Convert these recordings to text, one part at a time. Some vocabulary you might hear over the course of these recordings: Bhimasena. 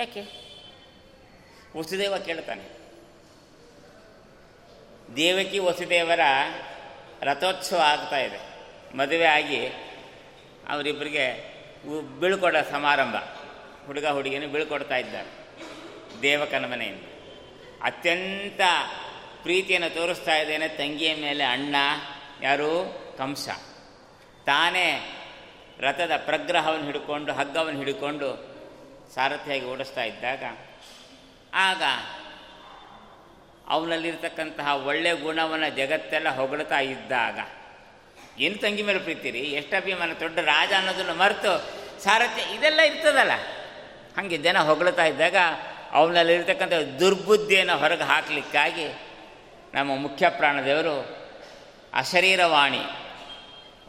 ಯಾಕೆ? ವಸುದೇವ ಕೇಳ್ತಾನೆ, ದೇವಕಿ ವಸುದೇವರ ರಥೋತ್ಸವ ಆಗ್ತಾಯಿದೆ, ಮದುವೆ ಆಗಿ ಅವರಿಬ್ಬರಿಗೆ ಬೀಳ್ಕೊಡೋ ಸಮಾರಂಭ, ಹುಡುಗ ಹುಡುಗಿಯನ್ನು ಬೀಳ್ಕೊಡ್ತಾ ಇದ್ದಾರೆ ದೇವಕನ ಮನೆಯಿಂದ. ಅತ್ಯಂತ ಪ್ರೀತಿಯನ್ನು ತೋರಿಸ್ತಾ ಇದ್ದೇನೆ ತಂಗಿಯ ಮೇಲೆ ಅಣ್ಣ ಯಾರು? ಕಂಸ. ತಾನೇ ರಥದ ಪ್ರಗ್ರಹವನ್ನು ಹಿಡ್ಕೊಂಡು ಹಗ್ಗವನ್ನು ಹಿಡ್ಕೊಂಡು ಸಾರಥಿಯಾಗಿ ಓಡಿಸ್ತಾ ಇದ್ದಾಗ ಆಗ ಅವನಲ್ಲಿರ್ತಕ್ಕಂತಹ ಒಳ್ಳೆಯ ಗುಣವನ್ನು ಜಗತ್ತೆಲ್ಲ ಹೊಗಳ್ತಾ ಇದ್ದಾಗ ಏನು ತಂಗಿ ಮೇಲೆ ಪ್ರೀತಿ ರೀ, ಎಷ್ಟು ಅಭಿಮಾನ, ದೊಡ್ಡ ರಾಜ ಅನ್ನೋದನ್ನು ಮರೆತು ಸಾರಥ್ಯ ಇದೆಲ್ಲ ಇರ್ತದಲ್ಲ, ಹಾಗೆ ಜನ ಹೊಗಳ್ತಾ ಇದ್ದಾಗ ಅವನಲ್ಲಿರ್ತಕ್ಕಂಥ ದುರ್ಬುದ್ಧಿಯನ್ನು ಹೊರಗೆ ಹಾಕಲಿಕ್ಕಾಗಿ ನಮ್ಮ ಮುಖ್ಯ ಪ್ರಾಣದೇವರು ಅಶರೀರವಾಣಿ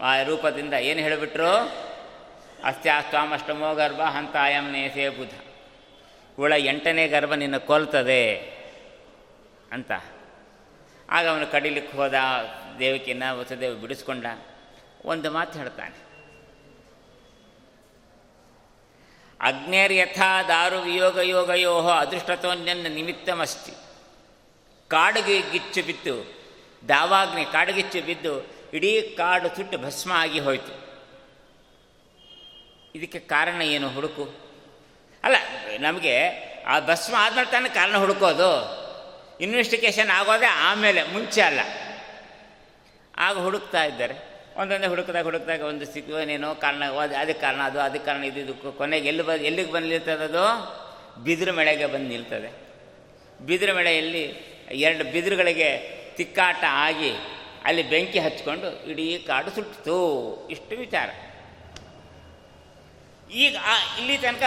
ಆ ರೂಪದಿಂದ ಏನು ಹೇಳಿಬಿಟ್ರು? ಅಸ್ತ್ಯಾಸ್ವಾಮಷ್ಟಮೋ ಗರ್ಭ ಹಂತ ಆಯಂ ನೇಸೇ ಬುಧ, ಉಳ 8ನೇ ಗರ್ಭ ನಿನ್ನ ಕೊಲ್ತದೆ ಅಂತ. ಆಗ ಅವನು ಕಡಿಲಿಕ್ಕೆ ಹೋದ ದೇವಕಿನ, ವಸುದೇವ ಬಿಡಿಸ್ಕೊಂಡ. ಒಂದು ಮಾತು ಹೇಳ್ತಾನೆ, ಅಗ್ನೇರ್ ಯಥಾ ದಾರು ವಿಯೋಗ ಯೋಗಯೋ ಅದೃಷ್ಟತೋನ್ಯನ್ನ ನಿಮಿತ್ತಮಸ್ತಿ, ಕಾಡಿಗೆ ಗಿಚ್ಚು ಬಿತ್ತು ದಾವಾಗ್ನಿ ಕಾಡುಗಿಚ್ಚು ಬಿದ್ದು ಇಡೀ ಕಾಡು ಸುಟ್ಟು ಭಸ್ಮ ಆಗಿ ಹೋಯಿತು. ಇದಕ್ಕೆ ಕಾರಣ ಏನು? ಹುಡುಕು ಅಲ್ಲ, ನಮಗೆ ಆ ಭಸ್ಮ ಆದಮೇಲೆ ತಾನೇ ಕಾರಣ ಹುಡುಕೋದು, ಇನ್ವೆಸ್ಟಿಗೇಷನ್ ಆಗೋದೇ ಆಮೇಲೆ, ಮುಂಚೆ ಅಲ್ಲ. ಆಗ ಹುಡುಕ್ತಾ ಇದ್ದಾರೆ, ಒಂದೊಂದೇ ಹುಡುಕ್ದಾಗ ಒಂದು ಸಿಕ್ಕುವನೇನೋ ಕಾರಣ, ಅದಕ್ಕೆ ಕಾರಣ ಅದು, ಅದಕ್ಕೆ ಕಾರಣ ಇದು, ಕೊನೆಗೆ ಎಲ್ಲಿಗೆ ಬಂದು ನಿಲ್ತದದು? ಬಿದಿರು ಮಳೆಗೆ ಬಂದು ನಿಲ್ತದೆ. ಬಿದಿರು ಮಳೆಯಲ್ಲಿ ಎರಡು ಬಿದಿರುಗಳಿಗೆ ತಿಕ್ಕಾಟ ಆಗಿ ಅಲ್ಲಿ ಬೆಂಕಿ ಹಚ್ಕೊಂಡು ಇಡೀ ಕಾಡು ಸುಟ್ಟಿತು. ಇಷ್ಟು ವಿಚಾರ. ಈಗ ಇಲ್ಲಿ ತನಕ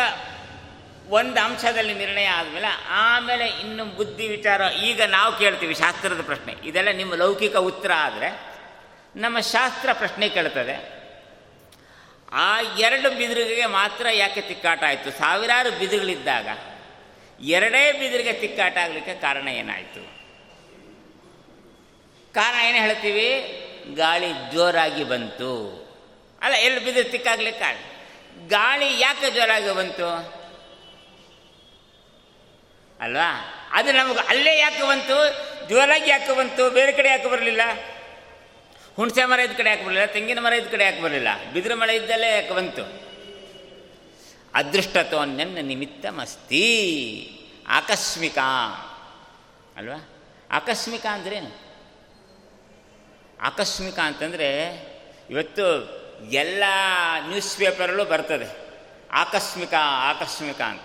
ಒಂದು ಅಂಶದಲ್ಲಿ ನಿರ್ಣಯ ಆದಮೇಲೆ ಆಮೇಲೆ ಇನ್ನು ಬುದ್ಧಿ ವಿಚಾರ. ಈಗ ನಾವು ಕೇಳ್ತೀವಿ ಶಾಸ್ತ್ರದ ಪ್ರಶ್ನೆ, ಇದೆಲ್ಲ ನಿಮ್ಮ ಲೌಕಿಕ ಉತ್ತರ. ಆದರೆ ನಮ್ಮ ಶಾಸ್ತ್ರ ಪ್ರಶ್ನೆ ಕೇಳ್ತದೆ, ಆ ಎರಡು ಬಿದಿರುಗಳಿಗೆ ಮಾತ್ರ ಯಾಕೆ ತಿಕ್ಕಾಟ ಆಯಿತು? ಸಾವಿರಾರು ಬಿದಿರುಗಳಿದ್ದಾಗ ಎರಡೇ ಬಿದಿರಿಗೆ ತಿಕ್ಕಾಟ ಆಗಲಿಕ್ಕೆ ಕಾರಣ ಏನಾಯಿತು? ಕಾರಣ ಏನು ಹೇಳ್ತೀವಿ? ಗಾಳಿ ಜೋರಾಗಿ ಬಂತು. ಅಲ್ಲ, ಎಲ್ಲಿ ಬಿದಿರು ತಿಕ್ಕಾಗ್ಲಿಕ್ಕೆ ಕಾರಣ ಗಾಳಿ ಯಾಕೆ ಜೋರಾಗಿ ಬಂತು ಅಲ್ವಾ? ಅದು ನಮಗೆ ಅಲ್ಲೇ ಯಾಕೆ ಬಂತು, ಜೋರಾಗಿ ಯಾಕೆ ಬಂತು, ಬೇರೆ ಕಡೆ ಯಾಕೆ ಬರಲಿಲ್ಲ? ಹುಣಸೆ ಮರ ಇದ್ದ ಕಡೆ ಯಾಕೆ ಬರಲಿಲ್ಲ, ತೆಂಗಿನ ಮರ ಇದ್ದ ಕಡೆ ಯಾಕೆ ಬರಲಿಲ್ಲ, ಬಿದಿರು ಮಳೆ ಇದ್ದಲ್ಲೇ ಯಾಕೆ ಬಂತು? ಅದೃಷ್ಟತೋನ್ಯನ್ನ ನಿಮಿತ್ತಮಸ್ತಿ, ಆಕಸ್ಮಿಕ ಅಲ್ವಾ? ಆಕಸ್ಮಿಕ ಅಂದ್ರೇನು? ಆಕಸ್ಮಿಕ ಅಂತಂದರೆ ಇವತ್ತು ಎಲ್ಲ ನ್ಯೂಸ್ ಪೇಪರಲ್ಲೂ ಬರ್ತದೆ ಆಕಸ್ಮಿಕ ಆಕಸ್ಮಿಕ ಅಂತ.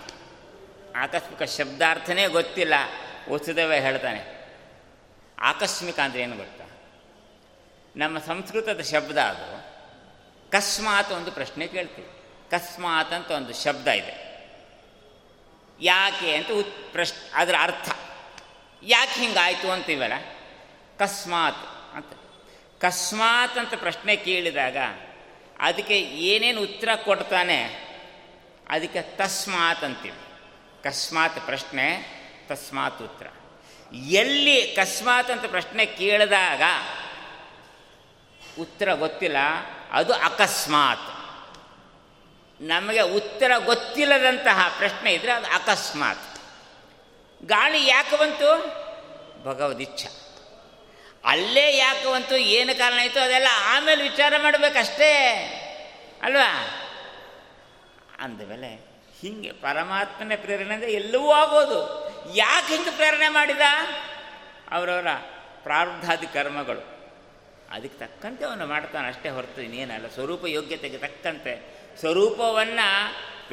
ಆಕಸ್ಮಿಕ ಶಬ್ದಾರ್ಥನೇ ಗೊತ್ತಿಲ್ಲ, ವಸುದೇವ ಹೇಳ್ತಾನೆ. ಆಕಸ್ಮಿಕ ಅಂದರೆ ಏನು ಗೊತ್ತಾ? ನಮ್ಮ ಸಂಸ್ಕೃತದ ಶಬ್ದ ಅದು. ಕಸ್ಮಾತ್ ಒಂದು ಪ್ರಶ್ನೆ ಕೇಳ್ತೀವಿ, ಕಸ್ಮಾತ್ ಅಂತ ಒಂದು ಶಬ್ದ ಇದೆ. ಯಾಕೆ ಅಂತ ಅದರ ಅರ್ಥ, ಯಾಕೆ ಹಿಂಗಾಯಿತು ಅಂತೀವಲ್ಲ ಕಸ್ಮಾತ್ ಅಂತ. ಕಸ್ಮಾತ್ ಅಂತ ಪ್ರಶ್ನೆ ಕೇಳಿದಾಗ ಅದಕ್ಕೆ ಏನೇನು ಉತ್ತರ ಕೊಡ್ತಾನೆ ಅದಕ್ಕೆ ತಸ್ಮಾತ್ ಅಂತೀವಿ. ಕಸ್ಮಾತ್ ಪ್ರಶ್ನೆ, ತಸ್ಮಾತ್ ಉತ್ತರ. ಎಲ್ಲಿ ಕಸ್ಮಾತ್ ಅಂತ ಪ್ರಶ್ನೆ ಕೇಳಿದಾಗ ಉತ್ತರ ಗೊತ್ತಿಲ್ಲ, ಅದು ಅಕಸ್ಮಾತ್. ನಮಗೆ ಉತ್ತರ ಗೊತ್ತಿಲ್ಲದಂತಹ ಪ್ರಶ್ನೆ ಇದ್ದರೆ ಅದು ಅಕಸ್ಮಾತ್. ಗಾಳಿ ಯಾಕೆ ಬಂತು? ಭಗವದಿಚ್ಛ. ಅಲ್ಲೇ ಯಾಕೆ ಬಂತು, ಏನು ಕಾರಣ ಆಯಿತು, ಅದೆಲ್ಲ ಆಮೇಲೆ ವಿಚಾರ ಮಾಡಬೇಕಷ್ಟೇ ಅಲ್ವಾ? ಅಂದಮೇಲೆ ಹೀಗೆ ಪರಮಾತ್ಮನೇ ಪ್ರೇರಣೆ ಅಂದರೆ ಎಲ್ಲವೂ ಆಗೋದು. ಯಾಕೆ ಹಿಂಗೆ ಪ್ರೇರಣೆ ಮಾಡಿದ? ಅವರವರ ಪ್ರಾರಬ್ಧಾದಿ ಕರ್ಮಗಳು ಅದಕ್ಕೆ ತಕ್ಕಂತೆ ಅವನು ಮಾಡ್ತಾನೆ ಅಷ್ಟೇ ಹೊರತು ಇನ್ನೇನಲ್ಲ. ಸ್ವರೂಪ ಯೋಗ್ಯತೆಗೆ ತಕ್ಕಂತೆ ಸ್ವರೂಪವನ್ನು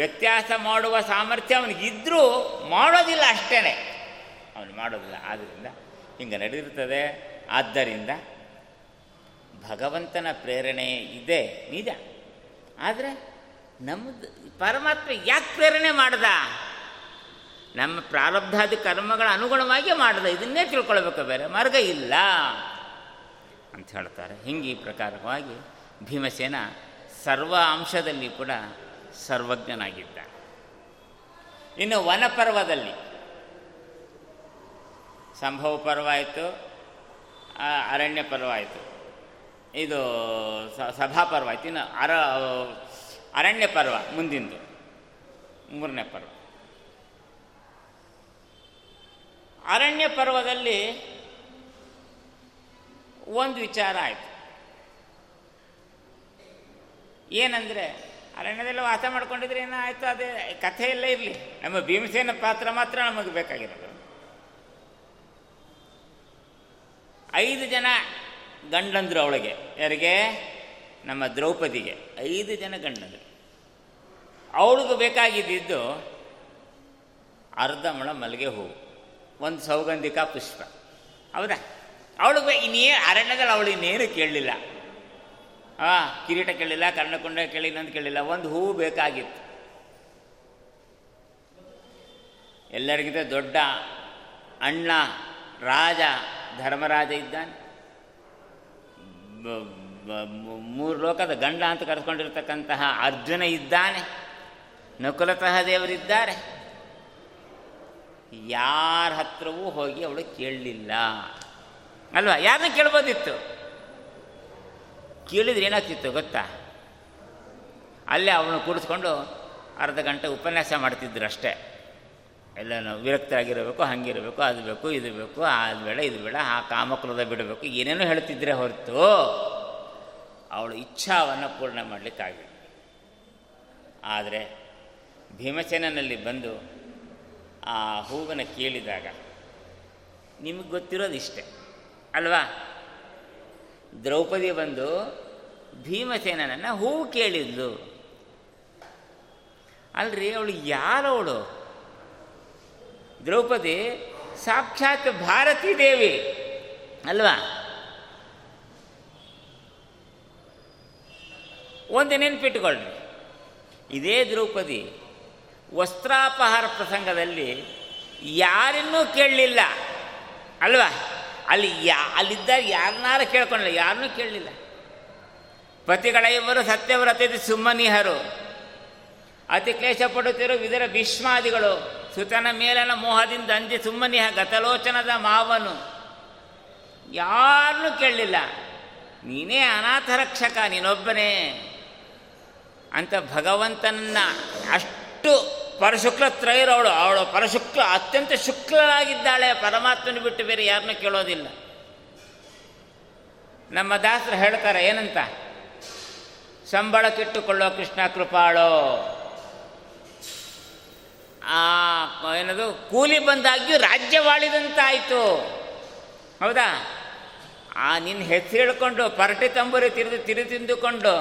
ವ್ಯತ್ಯಾಸ ಮಾಡುವ ಸಾಮರ್ಥ್ಯ ಅವನಿಗಿದ್ದರೂ ಮಾಡೋದಿಲ್ಲ ಅಷ್ಟೇ, ಅವನು ಮಾಡೋದಿಲ್ಲ. ಆದ್ದರಿಂದ ಹಿಂಗೆ ನಡೆದಿರ್ತದೆ. ಆದ್ದರಿಂದ ಭಗವಂತನ ಪ್ರೇರಣೆ ಇದೆ ನಿಜ, ಆದರೆ ನಮ್ಮದು ಪರಮಾತ್ಮ ಯಾಕೆ ಪ್ರೇರಣೆ ಮಾಡ್ದ? ನಮ್ಮ ಪ್ರಾರಬ್ಧಾದಿ ಕರ್ಮಗಳ ಅನುಗುಣವಾಗಿ ಮಾಡ್ದ. ಇದನ್ನೇ ತಿಳ್ಕೊಳ್ಬೇಕು, ಬೇರೆ ಮಾರ್ಗ ಇಲ್ಲ ಅಂತ ಹೇಳ್ತಾರೆ. ಹಿಂಗೆ ಈ ಪ್ರಕಾರವಾಗಿ ಭೀಮಸೇನ ಸರ್ವ ಅಂಶದಲ್ಲಿ ಕೂಡ ಸರ್ವಜ್ಞನಾಗಿದ್ದ. ಇನ್ನು ವನಪರ್ವದಲ್ಲಿ ಸಂಭವ ಪರ್ವ ಆಯಿತು, ಅರಣ್ಯ ಪರ್ವ ಆಯಿತು, ಇದು ಸಭಾಪರ್ವ ಆಯಿತು, ಇನ್ನು ಅರಣ್ಯ ಪರ್ವ ಮುಂದಿಂದು ಮೂರನೇ ಪರ್ವ. ಅರಣ್ಯ ಪರ್ವದಲ್ಲಿ ಒಂದು ವಿಚಾರ ಆಯಿತು. ಏನಂದರೆ, ಅರಣ್ಯದಲ್ಲಿ ವಾಸ ಮಾಡ್ಕೊಂಡಿದ್ರೆ ಏನೋ ಆಯಿತು, ಅದೇ ಕಥೆಯೆಲ್ಲ ಇರಲಿ, ನಮ್ಮ ಭೀಮಸೇನ ಪಾತ್ರ ಮಾತ್ರ ನಮಗೆ ಬೇಕಾಗಿರೋದು. 5 ಜನ ಗಂಡಂದರು ಅವಳಿಗೆ, ಯಾರಿಗೆ, ನಮ್ಮ ದ್ರೌಪದಿಗೆ 5 ಜನ ಗಂಡಂದರು. ಅವಳಿಗೂ ಬೇಕಾಗಿದ್ದು ಅರ್ಧಮಳ ಮಲ್ಲಿಗೆ ಹೂವು, ಒಂದು ಸೌಗಂಧಿಕ ಪುಷ್ಪ. ಹೌದಾ, ಅವಳಿಗೆ ಇನ್ನೇ ಅರಣ್ಯದಲ್ಲಿ ಅವಳು ಇನ್ನೇನು ಕೇಳಲಿಲ್ಲ, ಕಿರೀಟ ಕೇಳಿಲ್ಲ, ಕರ್ಣಕೊಂಡ ಕೇಳಿಲ್ಲ ಅಂತ ಕೇಳಿಲ್ಲ, ಒಂದು ಹೂವು ಬೇಕಾಗಿತ್ತು. ಎಲ್ಲರಿಗಿಂತ ದೊಡ್ಡ ಅಣ್ಣ ರಾಜ ಧರ್ಮರಾಜ ಇದ್ದಾನೆ, 3 ಲೋಕದ ಗಂಡ ಅಂತ ಕರೆದುಕೊಂಡಿರ್ತಕ್ಕಂತಹ ಅರ್ಜುನ ಇದ್ದಾನೆ, ನಕುಲತಃ ದೇವರಿದ್ದಾರೆ. ಯಾರ ಹತ್ರವೂ ಹೋಗಿ ಅವಳು ಕೇಳಲಿಲ್ಲ ಅಲ್ವಾ? ಯಾರನ್ನ ಕೇಳ್ಬೋದಿತ್ತು? ಕೇಳಿದ್ರೆ ಏನಾಗ್ತಿತ್ತು ಗೊತ್ತಾ? ಅಲ್ಲೇ ಅವನು ಕೂಡಿಸ್ಕೊಂಡು ಅರ್ಧ ಗಂಟೆ ಉಪನ್ಯಾಸ ಮಾಡ್ತಿದ್ರು ಅಷ್ಟೇ. ಎಲ್ಲ ನಾವು ವಿರಕ್ತರಾಗಿರಬೇಕು, ಹಂಗಿರಬೇಕು, ಅದು ಬೇಕು, ಇದು ಬೇಕು, ಅದು ಬೇಡ, ಇದು ಬೇಡ, ಆ ಕಾಮಕ್ರೋಧ ಬಿಡಬೇಕು, ಏನೇನೋ ಹೇಳ್ತಿದ್ರೆ ಹೊರತು ಅವಳು ಇಚ್ಛಾವನ್ನು ಪೂರ್ಣ ಮಾಡಲಿಕ್ಕಾಗಲಿಲ್ಲ. ಆದರೆ ಭೀಮಸೇನಲ್ಲಿ ಬಂದು ಆ ಹೂವನ್ನು ಕೇಳಿದಾಗ ನಿಮಗೆ ಗೊತ್ತಿರೋದು ಇಷ್ಟೆ ಅಲ್ವಾ? ದ್ರೌಪದಿ ಬಂದು ಭೀಮಸೇನನ್ನು ಹೂವು ಕೇಳಿದ್ಲು ಅಲ್ರಿ. ಅವಳು ಯಾರವಳು? ದ್ರೌಪದಿ ಸಾಕ್ಷಾತ್ ಭಾರತೀ ದೇವಿ ಅಲ್ವಾ? ಒಂದು ನೆನಪಿಟ್ಟುಕೊಳ್ಳಿ, ಇದೇ ದ್ರೌಪದಿ ವಸ್ತ್ರಾಪಹಾರ ಪ್ರಸಂಗದಲ್ಲಿ ಯಾರನ್ನೂ ಕೇಳಲಿಲ್ಲ ಅಲ್ವಾ? ಅಲ್ಲಿದ್ದಾಗ ಯಾರನ್ನಾರು ಕೇಳ್ಕೊಂಡಿಲ್ಲ, ಯಾರನ್ನೂ ಕೇಳಲಿಲ್ಲ. ಪತಿಗಳೈವರು ಸತ್ಯವರು ಅತಿಥಿ ಸುಮ್ಮನಿಹರು, ಅತಿ ಕ್ಲೇಶ ಪಡುತ್ತಿರೋ ವಿದರ ಭೀಷ್ಮಾದಿಗಳು ಸುತನ ಮೇಲನ ಮೋಹದಿಂದ ಅಂಜಿ ಸುಮ್ಮನಿಹ ಗತಲೋಚನದ ಮಾವನು. ಯಾರನ್ನೂ ಕೇಳಲಿಲ್ಲ. ನೀನೇ ಅನಾಥ ರಕ್ಷಕ, ನೀನೊಬ್ಬನೇ ಅಂತ ಭಗವಂತನನ್ನ ಅಷ್ಟು ಪರಶುಕ್ಲ ತ್ರೈರವಳು. ಅವಳು ಪರಶುಕ್ಲ, ಅತ್ಯಂತ ಶುಕ್ಲರಾಗಿದ್ದಾಳೆ. ಪರಮಾತ್ಮನ ಬಿಟ್ಟು ಬೇರೆ ಯಾರನ್ನೂ ಕೇಳೋದಿಲ್ಲ. ನಮ್ಮ ದಾಸರು ಹೇಳ್ತಾರೆ ಏನಂತ, ಸಂಬಳಕ್ಕಿಟ್ಟುಕೊಳ್ಳೋ ಕೃಷ್ಣ ಕೃಪಾಳೋ. ಆ ಏನದು, ಕೂಲಿ ಬಂದಾಗ್ಯೂ ರಾಜ್ಯವಾಳಿದಂತಾಯಿತು. ಹೌದಾ? ಆ ನಿನ್ನ ಹೆಸರು ಹಿಡ್ಕೊಂಡು ಪರಟೆ ತಂಬೂರಿ ತಿಂದುಕೊಂಡು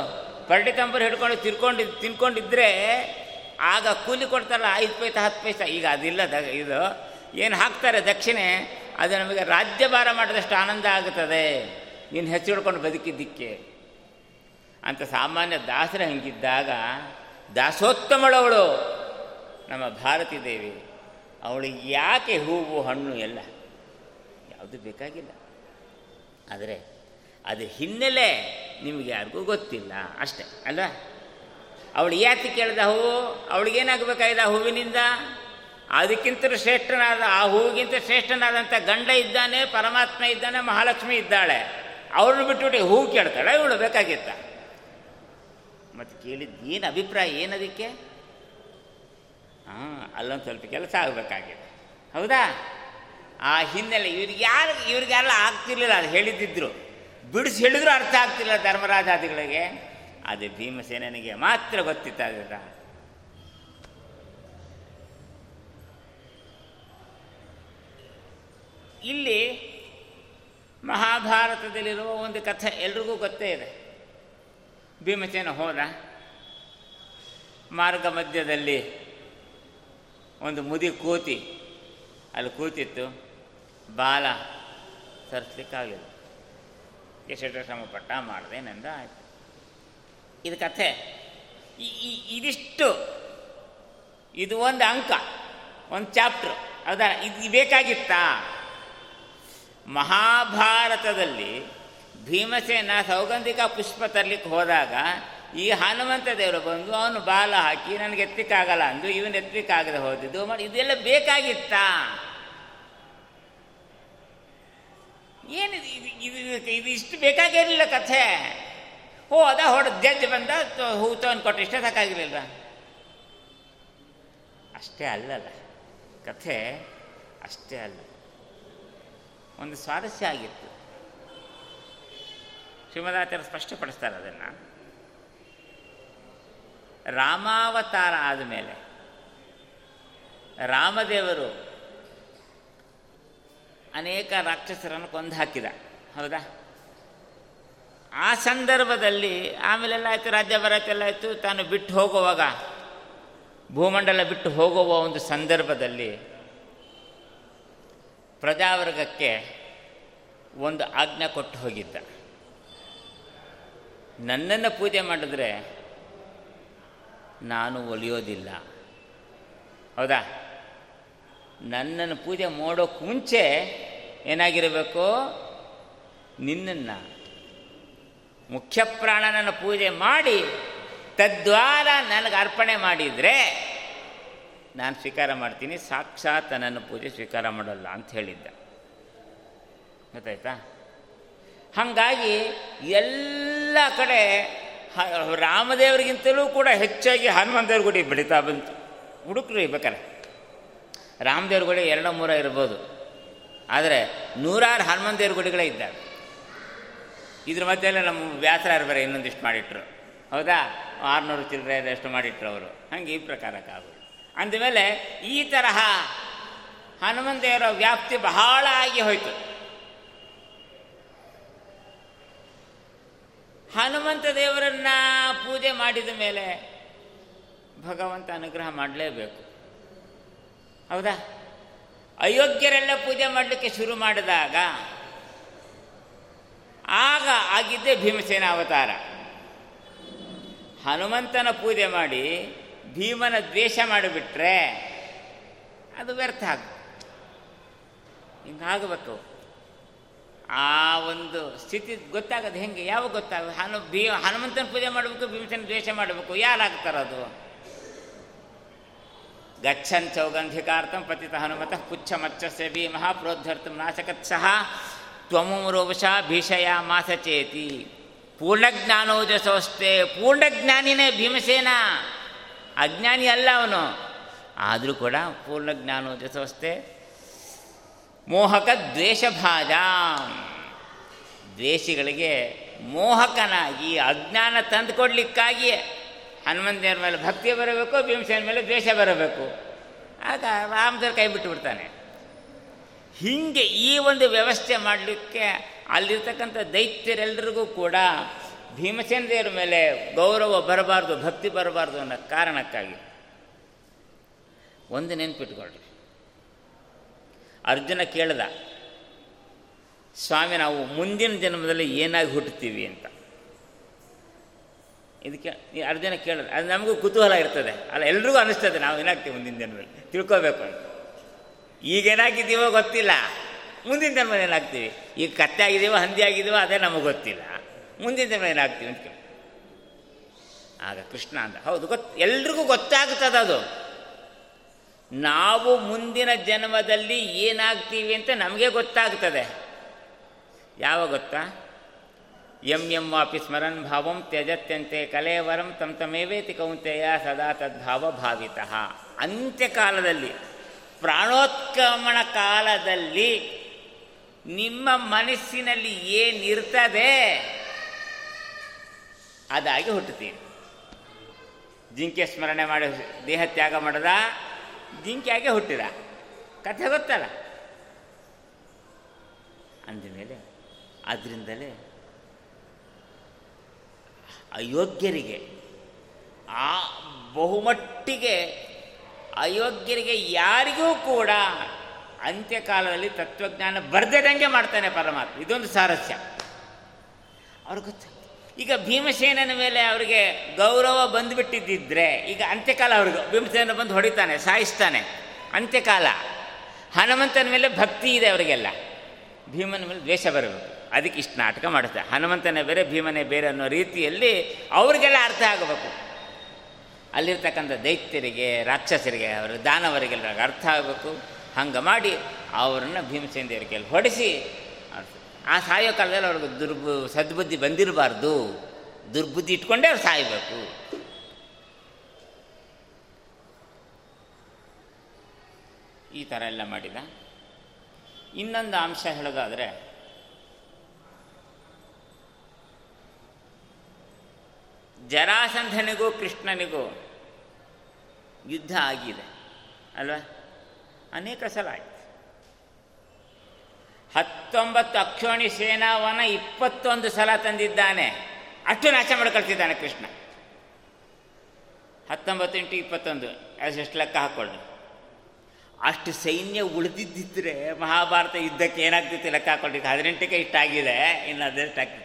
ಪರಟೆ ತಂಬೂರಿ ಹಿಡ್ಕೊಂಡು ತಿನ್ಕೊಂಡಿದ್ರೆ ಆಗ ಕೂಲಿ ಕೊಡ್ತಾರಲ್ಲ 5 ಪೈಸೆ 10 ಪೈಸೆ. ಈಗ ಅದಿಲ್ಲ. ಇದು ಏನು ಹಾಕ್ತಾರೆ ದಕ್ಷಿಣೆ, ಅದು ನಮಗೆ ರಾಜ್ಯಭಾರ ಮಾಡಿದಷ್ಟು ಆನಂದ ಆಗುತ್ತದೆ ನೀನು ಹೆಸರು ಹಿಡ್ಕೊಂಡು ಬದುಕಿದ್ದಕ್ಕೆ ಅಂತ ಸಾಮಾನ್ಯ ದಾಸರ ಹಂಗಿದ್ದಾಗ ದಾಸೋತ್ತಮಳವಳು ನಮ್ಮ ಭಾರತೀ ದೇವಿ. ಅವಳು ಯಾಕೆ ಹೂವು ಹಣ್ಣು ಎಲ್ಲ ಯಾವುದು ಬೇಕಾಗಿಲ್ಲ. ಆದರೆ ಅದ್ರ ಹಿನ್ನೆಲೆ ನಿಮ್ಗೆ ಯಾರಿಗೂ ಗೊತ್ತಿಲ್ಲ ಅಷ್ಟೇ ಅಲ್ವಾ? ಅವಳು ಯಾಕೆ ಕೇಳಿದ ಹೂವು? ಅವಳಿಗೇನಾಗಬೇಕಾಗಿದೆ ಆ ಹೂವಿನಿಂದ? ಅದಕ್ಕಿಂತಲೂ ಶ್ರೇಷ್ಠನಾದ, ಆ ಹೂವಿಗಿಂತ ಶ್ರೇಷ್ಠನಾದಂಥ ಗಂಡ ಇದ್ದಾನೆ, ಪರಮಾತ್ಮ ಇದ್ದಾನೆ, ಮಹಾಲಕ್ಷ್ಮಿ ಇದ್ದಾಳೆ. ಅವ್ರನ್ನ ಬಿಟ್ಬಿಟ್ಟು ಹೂವು ಕೇಳ್ತಾಳೆ ಇವಳು ಬೇಕಾಗಿತ್ತ? ಮತ್ತು ಕೇಳಿದ್ದು ಏನು ಅಭಿಪ್ರಾಯ, ಏನದಕ್ಕೆ? ಅಲ್ಲೊಂದು ಸ್ವಲ್ಪ ಕೆಲಸ ಆಗಬೇಕಾಗಿದೆ. ಹೌದಾ? ಆ ಹಿನ್ನೆಲೆ ಇವ್ರಿಗೆಲ್ಲ ಆಗ್ತಿರ್ಲಿಲ್ಲ. ಅದು ಹೇಳಿದ್ದಿದ್ರು, ಬಿಡಿಸಿ ಹೇಳಿದ್ರು ಅರ್ಥ ಆಗ್ತಿಲ್ಲ ಧರ್ಮರಾಜಾದಿಗಳಿಗೆ. ಅದು ಭೀಮಸೇನಿಗೆ ಮಾತ್ರ ಗೊತ್ತಿತ್ತ. ಇಲ್ಲಿ ಮಹಾಭಾರತದಲ್ಲಿರುವ ಒಂದು ಕಥೆ ಎಲ್ರಿಗೂ ಗೊತ್ತೇ ಇದೆ. ಭೀಮಸೇನ ಹೋದ, ಮಾರ್ಗ ಮಧ್ಯದಲ್ಲಿ ಒಂದು ಮುದಿ ಕೂತಿ ಅಲ್ಲಿ ಕೂತಿತ್ತು, ಬಾಲ ತರಿಸ್ಲಿಕ್ಕಾಗಿಲ್ಲ. ಎಷ್ಟು ಶ್ರಮಪಟ್ಟ, ಮಾಡಿದೆ, ನಂದು ಆಯಿತು. ಇದು ಕಥೆ. ಇದಿಷ್ಟು, ಇದು ಒಂದು ಅಂಕ, ಒಂದು ಚಾಪ್ಟರ್. ಹೌದಾ? ಇದು ಬೇಕಾಗಿತ್ತಾ? ಮಹಾಭಾರತದಲ್ಲಿ ಭೀಮಸೇನ ಸೌಗಂಧಿಕ ಪುಷ್ಪ ತರಲಿಕ್ಕೆ ಹೋದಾಗ ಈ ಹನುಮಂತ ದೇವರು ಬಂದು ಅವನು ಬಾಲ ಹಾಕಿ ನನಗೆ ಎತ್ತಲಿಕ್ಕಾಗಲ್ಲ ಅಂದು ಇವನು ಎತ್ತಲಿಕ್ಕಾಗದೆ ಹೋದಿದ್ದು ಮಾಡಿ, ಇದೆಲ್ಲ ಬೇಕಾಗಿತ್ತಾ? ಏನಿದು? ಇದು ಇಷ್ಟು ಬೇಕಾಗಿರಲಿಲ್ಲ ಕಥೆ. ಹೋದ, ಜಡ್ಜ್ ಬಂದ, ಹೂ ತಗೊಂಡು ಕೊಟ್ಟು, ಇಷ್ಟೇ ಸಾಕಾಗಿರಲಿಲ್ಲ. ಅಷ್ಟೇ ಅಲ್ಲಲ್ಲ ಕಥೆ, ಅಷ್ಟೇ ಅಲ್ಲ. ಒಂದು ಸ್ವಾರಸ್ಯ ಆಗಿತ್ತು. ಶ್ರೀಮದಾಚಾರ್ಯರು ಸ್ಪಷ್ಟಪಡಿಸ್ತಾರೆ ಅದನ್ನು. ರಾಮಾವತಾರ ಆದಮೇಲೆ ರಾಮದೇವರು ಅನೇಕ ರಾಕ್ಷಸರನ್ನು ಕೊಂದು ಹಾಕಿದ, ಹೌದಾ? ಆ ಸಂದರ್ಭದಲ್ಲಿ ಆಮೇಲೆಲ್ಲ ಆಯಿತು, ರಾಜ್ಯ ಬರತ್ತೆಲ್ಲ ಆಯಿತು. ತಾನು ಬಿಟ್ಟು ಹೋಗುವಾಗ, ಭೂಮಂಡಲ ಬಿಟ್ಟು ಹೋಗುವ ಒಂದು ಸಂದರ್ಭದಲ್ಲಿ ಪ್ರಜಾವರ್ಗಕ್ಕೆ ಒಂದು ಆಜ್ಞೆ ಕೊಟ್ಟು ಹೋಗಿದ್ದ, ನನ್ನನ್ನು ಪೂಜೆ ಮಾಡಿದ್ರೆ ನಾನು ಒಲಿಯೋದಿಲ್ಲ, ಹೌದಾ? ನನ್ನನ್ನು ಪೂಜೆ ಮಾಡೋಕ್ಕೆ ಮುಂಚೆ ಏನಾಗಿರಬೇಕು, ನಿನ್ನನ್ನು ಮುಖ್ಯ ಪ್ರಾಣನನ್ನು ಪೂಜೆ ಮಾಡಿ ತದ್ವಾರ ನನಗೆ ಅರ್ಪಣೆ ಮಾಡಿದರೆ ನಾನು ಸ್ವೀಕಾರ ಮಾಡ್ತೀನಿ, ಸಾಕ್ಷಾತ್ ನನ್ನ ಪೂಜೆ ಸ್ವೀಕಾರ ಮಾಡೋಲ್ಲ ಅಂತ ಹೇಳಿದ್ದ. ಗೊತ್ತಾಯ್ತಾ? ಹಾಗಾಗಿ ಎಲ್ಲ ಕಡೆ ರಾಮದೇವರಿಗಿಂತಲೂ ಕೂಡ ಹೆಚ್ಚಾಗಿ ಹನುಮಂತೇವ್ರ ಗುಡಿ ಬೆಳೀತಾ ಬಂತು. ಹುಡುಕ್ರು ಬೇಕಾರೆ ರಾಮದೇವ್ರ ಗುಡಿ ಎರಡು ಮೂರ ಇರ್ಬೋದು, ಆದರೆ ನೂರಾರು ಹನುಮಂತೇವ್ರ ಗುಡಿಗಳೇ ಇದ್ದಾವೆ. ಇದ್ರ ಮಧ್ಯೆಲ್ಲ ನಮ್ಮ ವ್ಯಾಸರಾರು ಬೇರೆ ಇನ್ನೊಂದಿಷ್ಟು ಮಾಡಿಟ್ರು, ಹೌದಾ? 600 ಚಿಲ್ಲರೆ ಅದಷ್ಟು ಮಾಡಿಟ್ರು ಅವರು. ಹಂಗೆ ಈ ಪ್ರಕಾರಕ್ಕಾಗೋದು. ಅಂದಮೇಲೆ ಈ ತರಹ ಹನುಮಂತೇವರ ವ್ಯಾಪ್ತಿ ಬಹಳ ಆಗಿ ಹೋಯಿತು. ಹನುಮಂತ ದೇವರನ್ನು ಪೂಜೆ ಮಾಡಿದ ಮೇಲೆ ಭಗವಂತ ಅನುಗ್ರಹ ಮಾಡಲೇಬೇಕು, ಹೌದಾ? ಅಯೋಗ್ಯರೆಲ್ಲ ಪೂಜೆ ಮಾಡಲಿಕ್ಕೆ ಶುರು ಮಾಡಿದಾಗ ಆಗ ಆಗಿದ್ದೇ ಭೀಮಸೇನ ಅವತಾರ. ಹನುಮಂತನ ಪೂಜೆ ಮಾಡಿ ಭೀಮನ ದ್ವೇಷ ಮಾಡಿಬಿಟ್ರೆ ಅದು ವ್ಯರ್ಥ ಆಗುತ್ತೆ. ಹಿಂಗಾಗಬೇಕು. ಆ ಒಂದು ಸ್ಥಿತಿ ಗೊತ್ತಾಗೋದು ಹೆಂಗೆ? ಯಾವಾಗ ಗೊತ್ತಾಗ? ಹನುಮಂತನ ಪೂಜೆ ಮಾಡಬೇಕು, ಭೀಮಸೇನ ದ್ವೇಷ ಮಾಡಬೇಕು, ಯಾರಾಗ್ತಾರದು? ಗಚ್ಚನ್ ಚೌಗಂಧಿಕಾರ್ಥಂ ಪತಿತ ಹನುಮತಃ ಪುಚ್ಛ ಮಚ್ಚಸ್ಯ ಭೀಮಃ ಪ್ರೋದ್ಧರ್ತಂ ನಾಶಕತ್ಸಃ ತ್ವಮುರೋವಶ ಭೀಷಯ ಮಾಸಚೇತಿ. ಪೂರ್ಣಜ್ಞಾನೋಜಸೋಸ್ತೆ. ಪೂರ್ಣಜ್ಞಾನಿನೇ ಭೀಮಸೇನ, ಅಜ್ಞಾನಿ ಅಲ್ಲ ಅವನು. ಆದರೂ ಕೂಡ ಪೂರ್ಣಜ್ಞಾನೋಜಸೋಸ್ತೆ ಮೋಹಕ ದ್ವೇಷಭಾಜ. ದ್ವೇಷಿಗಳಿಗೆ ಮೋಹಕನಾಗಿ ಅಜ್ಞಾನ ತಂದುಕೊಡ್ಲಿಕ್ಕಾಗಿಯೇ ಹನುಮಂತೇವ್ರ ಮೇಲೆ ಭಕ್ತಿ ಬರಬೇಕು, ಭೀಮಸೇನ ಮೇಲೆ ದ್ವೇಷ ಬರಬೇಕು. ಆಗ ರಾಮದೇವ್ರ ಕೈ ಬಿಟ್ಟು ಬಿಡ್ತಾನೆ. ಹೀಗೆ ಈ ಒಂದು ವ್ಯವಸ್ಥೆ ಮಾಡಲಿಕ್ಕೆ ಅಲ್ಲಿರ್ತಕ್ಕಂಥ ದೈತ್ಯರೆಲ್ಲರಿಗೂ ಕೂಡ ಭೀಮಸೇನ ದೇವರ ಮೇಲೆ ಗೌರವ ಬರಬಾರ್ದು, ಭಕ್ತಿ ಬರಬಾರ್ದು ಅನ್ನೋ ಕಾರಣಕ್ಕಾಗಿ ಒಂದು ನೆನ್ಪಿಟ್ಕೊಳ್ರಿ. ಅರ್ಜುನ ಕೇಳ್ದ, ಸ್ವಾಮಿ ನಾವು ಮುಂದಿನ ಜನ್ಮದಲ್ಲಿ ಏನಾಗಿ ಹುಟ್ಟುತ್ತೀವಿ ಅಂತ. ಇದಕ್ಕೆ ಅರ್ಜುನ ಕೇಳಿದ್ರೆ ಅದು ನಮಗೂ ಕುತೂಹಲ ಇರ್ತದೆ ಅಲ್ಲ, ಎಲ್ರಿಗೂ ಅನಿಸ್ತದೆ ನಾವು ಏನಾಗ್ತೀವಿ ಮುಂದಿನ ಜನ್ಮದಲ್ಲಿ ತಿಳ್ಕೋಬೇಕು ಅಂತ. ಈಗೇನಾಗಿದ್ದೀವೋ ಗೊತ್ತಿಲ್ಲ, ಮುಂದಿನ ಜನ್ಮ ಏನಾಗ್ತೀವಿ. ಈಗ ಕತ್ತೆ ಆಗಿದ್ದೀವೋ ಹಂದಿ ಆಗಿದ್ದೀವೋ ಅದೇ ನಮಗೆ ಗೊತ್ತಿಲ್ಲ, ಮುಂದಿನ ಜನ್ಮ ಏನಾಗ್ತೀವಿ ಅಂತ. ಆಗ ಕೃಷ್ಣ ಅಂದ, ಹೌದು ಎಲ್ರಿಗೂ ಗೊತ್ತಾಗ್ತದೆ ಅದು. ನಾವು ಮುಂದಿನ ಜನ್ಮದಲ್ಲಿ ಏನಾಗ್ತೀವಿ ಅಂತ ನಮಗೆ ಗೊತ್ತಾಗ್ತದೆ. ಯಾವಾಗ ಗೊತ್ತಾ? ಯಂ ಯಂ ವಾಪಿ ಸ್ಮರನ್ ಭಾವಂ ತ್ಯಜತ್ಯಂತೆ ಕಲೇವರಂ ತಂ ತಮೇವೇತಿ ಕೌಂತೆಯ ಸದಾ ತದ್ಭಾವ ಭಾವಿತಃ. ಅಂತ್ಯಕಾಲದಲ್ಲಿ, ಪ್ರಾಣೋತ್ಕ್ರಮಣ ಕಾಲದಲ್ಲಿ ನಿಮ್ಮ ಮನಸ್ಸಿನಲ್ಲಿ ಏನಿರ್ತದೆ ಅದಾಗಿ ಹುಟ್ಟುತ್ತೀರಿ. ಜಿಂಕೆ ಸ್ಮರಣೆ ಮಾಡಿ ದೇಹ ತ್ಯಾಗ ಮಾಡದ ಜಿಂಕೆಯಾಗೆ ಹುಟ್ಟಿದ ಕಥೆ ಗೊತ್ತಲ್ಲ. ಅಂದಮೇಲೆ ಅದರಿಂದಲೇ ಅಯೋಗ್ಯರಿಗೆ ಆ ಬಹುಮಟ್ಟಿಗೆ ಯಾರಿಗೂ ಕೂಡ ಅಂತ್ಯಕಾಲದಲ್ಲಿ ತತ್ವಜ್ಞಾನ ಬರ್ದದಂಗೆ ಮಾಡ್ತಾನೆ ಪರಮಾತ್ಮ. ಇದೊಂದು ಸಾರಸ್ಯ ಅವ್ರಿಗೆ ಗೊತ್ತು. ಈಗ ಭೀಮಸೇನನ ಮೇಲೆ ಅವರಿಗೆ ಗೌರವ ಬಂದುಬಿಟ್ಟಿದ್ದಿದ್ರೆ, ಈಗ ಅಂತ್ಯಕಾಲ ಅವ್ರಿಗೆ ಭೀಮಸೇನ ಬಂದು ಹೊಡಿತಾನೆ, ಸಾಯಿಸ್ತಾನೆ, ಅಂತ್ಯಕಾಲ. ಹನುಮಂತನ ಮೇಲೆ ಭಕ್ತಿ ಇದೆ ಅವರಿಗೆಲ್ಲ, ಭೀಮನ ಮೇಲೆ ದ್ವೇಷ ಬರಬೇಕು. ಅದಕ್ಕೆ ಇಷ್ಟು ನಾಟಕ ಮಾಡುತ್ತೆ. ಹನುಮಂತನೇ ಬೇರೆ ಭೀಮನೇ ಬೇರೆ ಅನ್ನೋ ರೀತಿಯಲ್ಲಿ ಅವ್ರಿಗೆಲ್ಲ ಅರ್ಥ ಆಗಬೇಕು. ಅಲ್ಲಿರ್ತಕ್ಕಂಥ ದೈತ್ಯರಿಗೆ, ರಾಕ್ಷಸರಿಗೆ, ಅವರ ದಾನವರಿಗೆಲ್ಲ ಅರ್ಥ ಆಗಬೇಕು. ಹಂಗೆ ಮಾಡಿ ಅವರನ್ನು ಭೀಮಸೇನ ದೇವರ ಕೈಯಲ್ಲಿ ಹೊಡೆಸಿ, ಆ ಸಾಯೋ ಕಾಲದಲ್ಲಿ ಅವ್ರಿಗೆ ಸದ್ಬುದ್ಧಿ ಬಂದಿರಬಾರ್ದು, ದುರ್ಬುದ್ಧಿ ಇಟ್ಕೊಂಡೇ ಅವ್ರು ಸಾಯಬೇಕು. ಈ ಥರ ಎಲ್ಲ ಮಾಡಿದ. ಇನ್ನೊಂದು ಅಂಶ ಹೇಳೋದಾದರೆ, ಜರಾಸಂಧನಿಗೂ ಕೃಷ್ಣನಿಗೂ ಯುದ್ಧ ಆಗಿದೆ ಅಲ್ವಾ, ಅನೇಕ ಸಲ ಆಯಿತು. 19 ಅಕ್ಷೋಣಿ ಸೇನಾವನ 21 ಸಲ ತಂದಿದ್ದಾನೆ, ಅಷ್ಟು ನಾಶ ಮಾಡ್ಕೊಳ್ತಿದ್ದಾನೆ ಕೃಷ್ಣ. 19 × 21 ಎಷ್ಟು ಲೆಕ್ಕ ಹಾಕೊಳ್ಳಿ, ಅಷ್ಟು ಸೈನ್ಯ ಉಳಿದಿದ್ದರೆ ಮಹಾಭಾರತ ಯುದ್ಧಕ್ಕೆ ಏನಾಗ್ತಿತ್ತು ಲೆಕ್ಕ ಹಾಕೊಳ್ಳಿ. 18ಕ್ಕೆ ಇಷ್ಟಾಗಿದೆ, ಇನ್ನು ಅದೆಷ್ಟಾಗ್ತಿತ್ತು,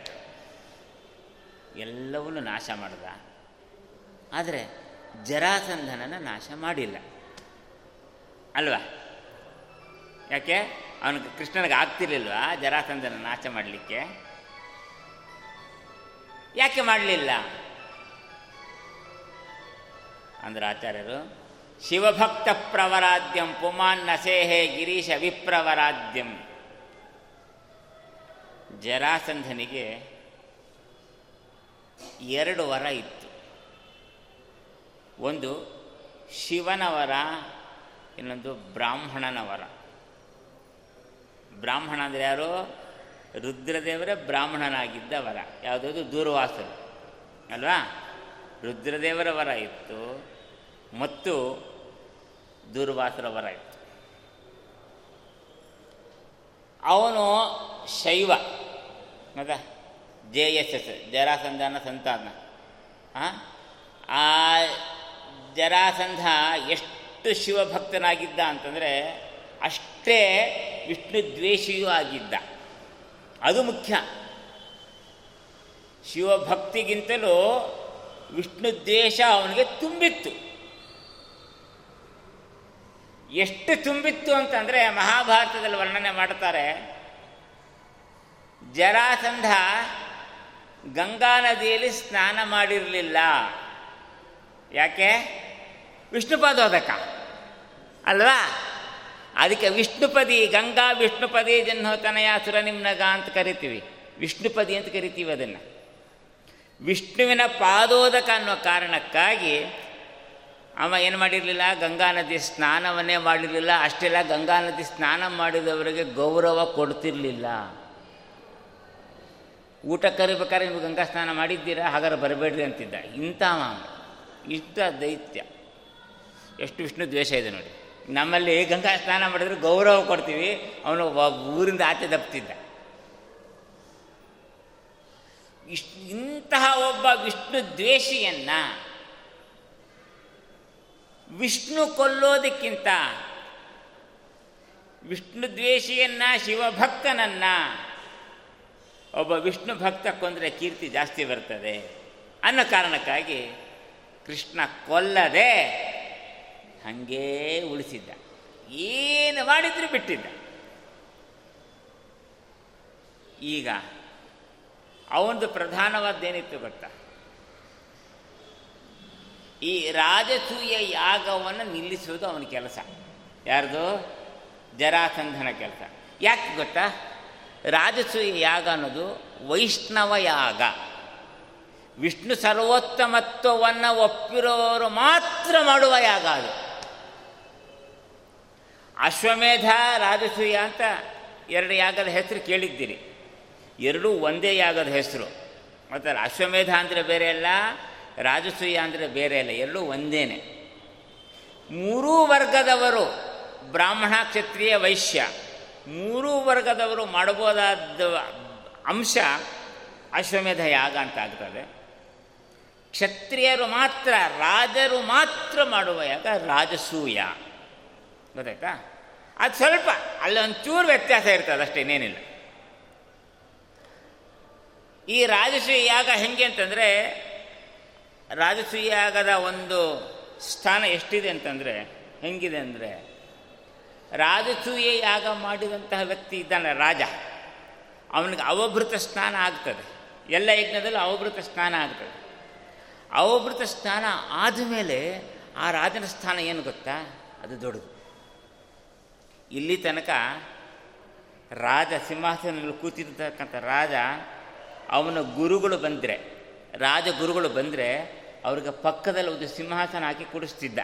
ಎಲ್ಲವನ್ನೂ ನಾಶ ಮಾಡಿದ. ಆದರೆ ಜರಾಸಂಧನನ ನಾಶ ಮಾಡಿಲ್ಲ ಅಲ್ವಾ, ಯಾಕೆ ಅವನಿಗೆ ಕೃಷ್ಣನಿಗೆ ಆಗ್ತಿರ್ಲಿಲ್ವ ಜರಾಸಂಧನ ನಾಶ ಮಾಡಲಿಕ್ಕೆ, ಯಾಕೆ ಮಾಡಲಿಲ್ಲ ಅಂದ್ರೆ ಆಚಾರ್ಯರು ಶಿವಭಕ್ತ ಪ್ರವರಾದ್ಯಂ ಪುಮಾನ್ ನಸೇಹೇ ಗಿರೀಶ ವಿಪ್ರವರಾದ್ಯಂ. ಜರಾಸಂಧನಿಗೆ 2 ವರ ಇತ್ತು, ಒಂದು ಶಿವನ ವರ, ಇನ್ನೊಂದು ಬ್ರಾಹ್ಮಣನ ವರ. ಬ್ರಾಹ್ಮಣ ಅಂದರೆ ಯಾರು? ರುದ್ರದೇವರೇ ಬ್ರಾಹ್ಮಣನಾಗಿದ್ದ ವರ. ಯಾವುದಾದ್ರು ದೂರ್ವಾಸರು ಅಲ್ವಾ, ರುದ್ರದೇವರ ವರ ಇತ್ತು ಮತ್ತು ದೂರ್ವಾಸರ ವರ ಇತ್ತು. ಅವನು ಶೈವ ಮದ JSS ಜರಾಸಂಧನ ಸಂತಾನ. ಆ ಜರಾಸಂಧ ಎಷ್ಟು ಶಿವಭಕ್ತನಾಗಿದ್ದ ಅಂತಂದರೆ ಅಷ್ಟೇ ವಿಷ್ಣು ದ್ವೇಷಿಯೂ ಆಗಿದ್ದ. ಅದು ಮುಖ್ಯ, ಶಿವಭಕ್ತಿಗಿಂತಲೂ ವಿಷ್ಣು ದ್ವೇಷ ಅವನಿಗೆ ತುಂಬಿತ್ತು. ಎಷ್ಟು ತುಂಬಿತ್ತು ಅಂತಂದರೆ ಮಹಾಭಾರತದಲ್ಲಿ ವರ್ಣನೆ ಮಾಡ್ತಾರೆ, ಜರಾಸಂಧ ಗಂಗಾ ನದಿಯಲ್ಲಿ ಸ್ನಾನ ಮಾಡಿರಲಿಲ್ಲ. ಯಾಕೆ? ವಿಷ್ಣುಪಾದೋದಕ ಅಲ್ವಾ, ಅದಕ್ಕೆ ವಿಷ್ಣುಪದಿ, ಗಂಗಾ ವಿಷ್ಣುಪದಿ ಜನ್ಹೋತನಯ ಸುರ ನಿಮ್ನಗ ಅಂತ ಕರಿತೀವಿ, ವಿಷ್ಣುಪದಿ ಅಂತ ಕರಿತೀವಿ ಅದನ್ನು. ವಿಷ್ಣುವಿನ ಪಾದೋದಕ ಅನ್ನೋ ಕಾರಣಕ್ಕಾಗಿ ಅವ ಏನು ಮಾಡಿರಲಿಲ್ಲ, ಗಂಗಾ ನದಿ ಸ್ನಾನವನ್ನೇ ಮಾಡಿರಲಿಲ್ಲ. ಅಷ್ಟೆಲ್ಲ ಗಂಗಾ ನದಿ ಸ್ನಾನ ಮಾಡಿದವರಿಗೆ ಗೌರವ ಕೊಡ್ತಿರಲಿಲ್ಲ. ಊಟ ಕರಿಬೇಕಾದ್ರೆ ನೀವು ಗಂಗಾ ಸ್ನಾನ ಮಾಡಿದ್ದೀರಾ, ಹಾಗಾದ್ರೆ ಬರಬೇಡ್ರಿ ಅಂತಿದ್ದ. ಇಂಥ ಇಷ್ಟ ದೈತ್ಯ, ಎಷ್ಟು ವಿಷ್ಣು ದ್ವೇಷ ಇದೆ ನೋಡಿ. ನಮ್ಮಲ್ಲಿ ಗಂಗಾ ಸ್ನಾನ ಮಾಡಿದ್ರೆ ಗೌರವ ಕೊಡ್ತೀವಿ, ಅವನು ಊರಿಂದ ಆಚೆ ದಬ್ತಿದ್ದ. ಇಂತಹ ಒಬ್ಬ ವಿಷ್ಣು ದ್ವೇಷಿಯನ್ನ ವಿಷ್ಣು ಕೊಲ್ಲೋದಕ್ಕಿಂತ ವಿಷ್ಣು ದ್ವೇಷಿಯನ್ನ, ಶಿವಭಕ್ತನನ್ನ ಒಬ್ಬ ವಿಷ್ಣು ಭಕ್ತ ಕೊಂದರೆ ಕೀರ್ತಿ ಜಾಸ್ತಿ ಬರ್ತದೆ ಅನ್ನೋ ಕಾರಣಕ್ಕಾಗಿ ಕೃಷ್ಣ ಕೊಲ್ಲದೆ ಹಾಗೇ ಉಳಿಸಿದ್ದ. ಏನು ಮಾಡಿದ್ರೂ ಬಿಟ್ಟಿದ್ದ. ಈಗ ಅವನದು ಪ್ರಧಾನವಾದ್ದೇನಿತ್ತು ಗೊತ್ತಾ? ಈ ರಾಜಸೂಯ ಯಾಗವನ್ನು ನಿಲ್ಲಿಸೋದು ಅವನ ಕೆಲಸ. ಯಾರ್ದು? ಜರಾಸಂಧನ ಕೆಲಸ. ಯಾಕೆ ಗೊತ್ತಾ? ರಾಜಸೂಯ ಯಾಗ ಅನ್ನೋದು ವೈಷ್ಣವ ಯಾಗ. ವಿಷ್ಣು ಸರ್ವೋತ್ತಮತ್ವವನ್ನು ಒಪ್ಪಿರೋರು ಮಾತ್ರ ಮಾಡುವ ಯಾಗ ಅದು. ಅಶ್ವಮೇಧ, ರಾಜಸೂಯ ಅಂತ 2 ಯಾಗದ ಹೆಸರು ಕೇಳಿದ್ದೀರಿ. 2 ಒಂದೇ ಯಾಗದ ಹೆಸರು. ಮತ್ತು ಅಶ್ವಮೇಧ ಅಂದರೆ ಬೇರೆ ಅಲ್ಲ, ರಾಜಸೂಯ ಅಂದರೆ ಬೇರೆ ಅಲ್ಲ, 2 ಒಂದೇನೆ. 3 ವರ್ಗದವರು, ಬ್ರಾಹ್ಮಣ, ಕ್ಷತ್ರಿಯ, ವೈಶ್ಯ, 3 ವರ್ಗದವರು ಮಾಡಬಹುದಾದ ಅಂಶ ಅಶ್ವಮೇಧ ಯಾಗ ಅಂತ ಆಗ್ತದೆ. ಕ್ಷತ್ರಿಯರು ಮಾತ್ರ, ರಾಜರು ಮಾತ್ರ ಮಾಡುವ ಯಾಗ ರಾಜಸೂಯ. ಗೊತ್ತಾಯ್ತಾ? ಅದು ಸ್ವಲ್ಪ ಅಲ್ಲೊಂಚೂರು ವ್ಯತ್ಯಾಸ ಇರ್ತದೆ ಅಷ್ಟೇ, ಇನ್ನೇನಿಲ್ಲ. ಈ ರಾಜಸೂಯ ಯಾಗ ಹೆಂಗೆ ಅಂತಂದರೆ, ರಾಜಸೂಯ ಯಾಗದ ಒಂದು ಸ್ಥಾನ ಎಷ್ಟಿದೆ ಅಂತಂದರೆ, ಹೆಂಗಿದೆ ಅಂದರೆ, ರಾಜಸೂಯ ಯಾಗ ಮಾಡಿದಂತಹ ವ್ಯಕ್ತಿ ಇದ್ದಾನೆ ರಾಜ, ಅವನಿಗೆ ಅವಭೃತ ಸ್ನಾನ ಆಗ್ತದೆ. ಎಲ್ಲ ಯಜ್ಞದಲ್ಲೂ ಅವಭೃತ ಸ್ನಾನ ಆಗ್ತದೆ. ಅವಭೃತ ಸ್ನಾನ ಆದಮೇಲೆ ಆ ರಾಜನ ಸ್ಥಾನ ಏನು ಗೊತ್ತಾ? ಅದು ದೊಡ್ಡದು. ಇಲ್ಲಿ ತನಕ ರಾಜ ಸಿಂಹಾಸನದಲ್ಲಿ ಕೂತಿರ್ತಕ್ಕಂಥ ರಾಜ, ಅವನ ಗುರುಗಳು ಬಂದರೆ, ರಾಜಗುರುಗಳು ಬಂದರೆ ಅವ್ರಿಗೆ ಪಕ್ಕದಲ್ಲಿ ಒಂದು ಸಿಂಹಾಸನ ಹಾಕಿ ಕೂಡಿಸ್ತಿದ್ದ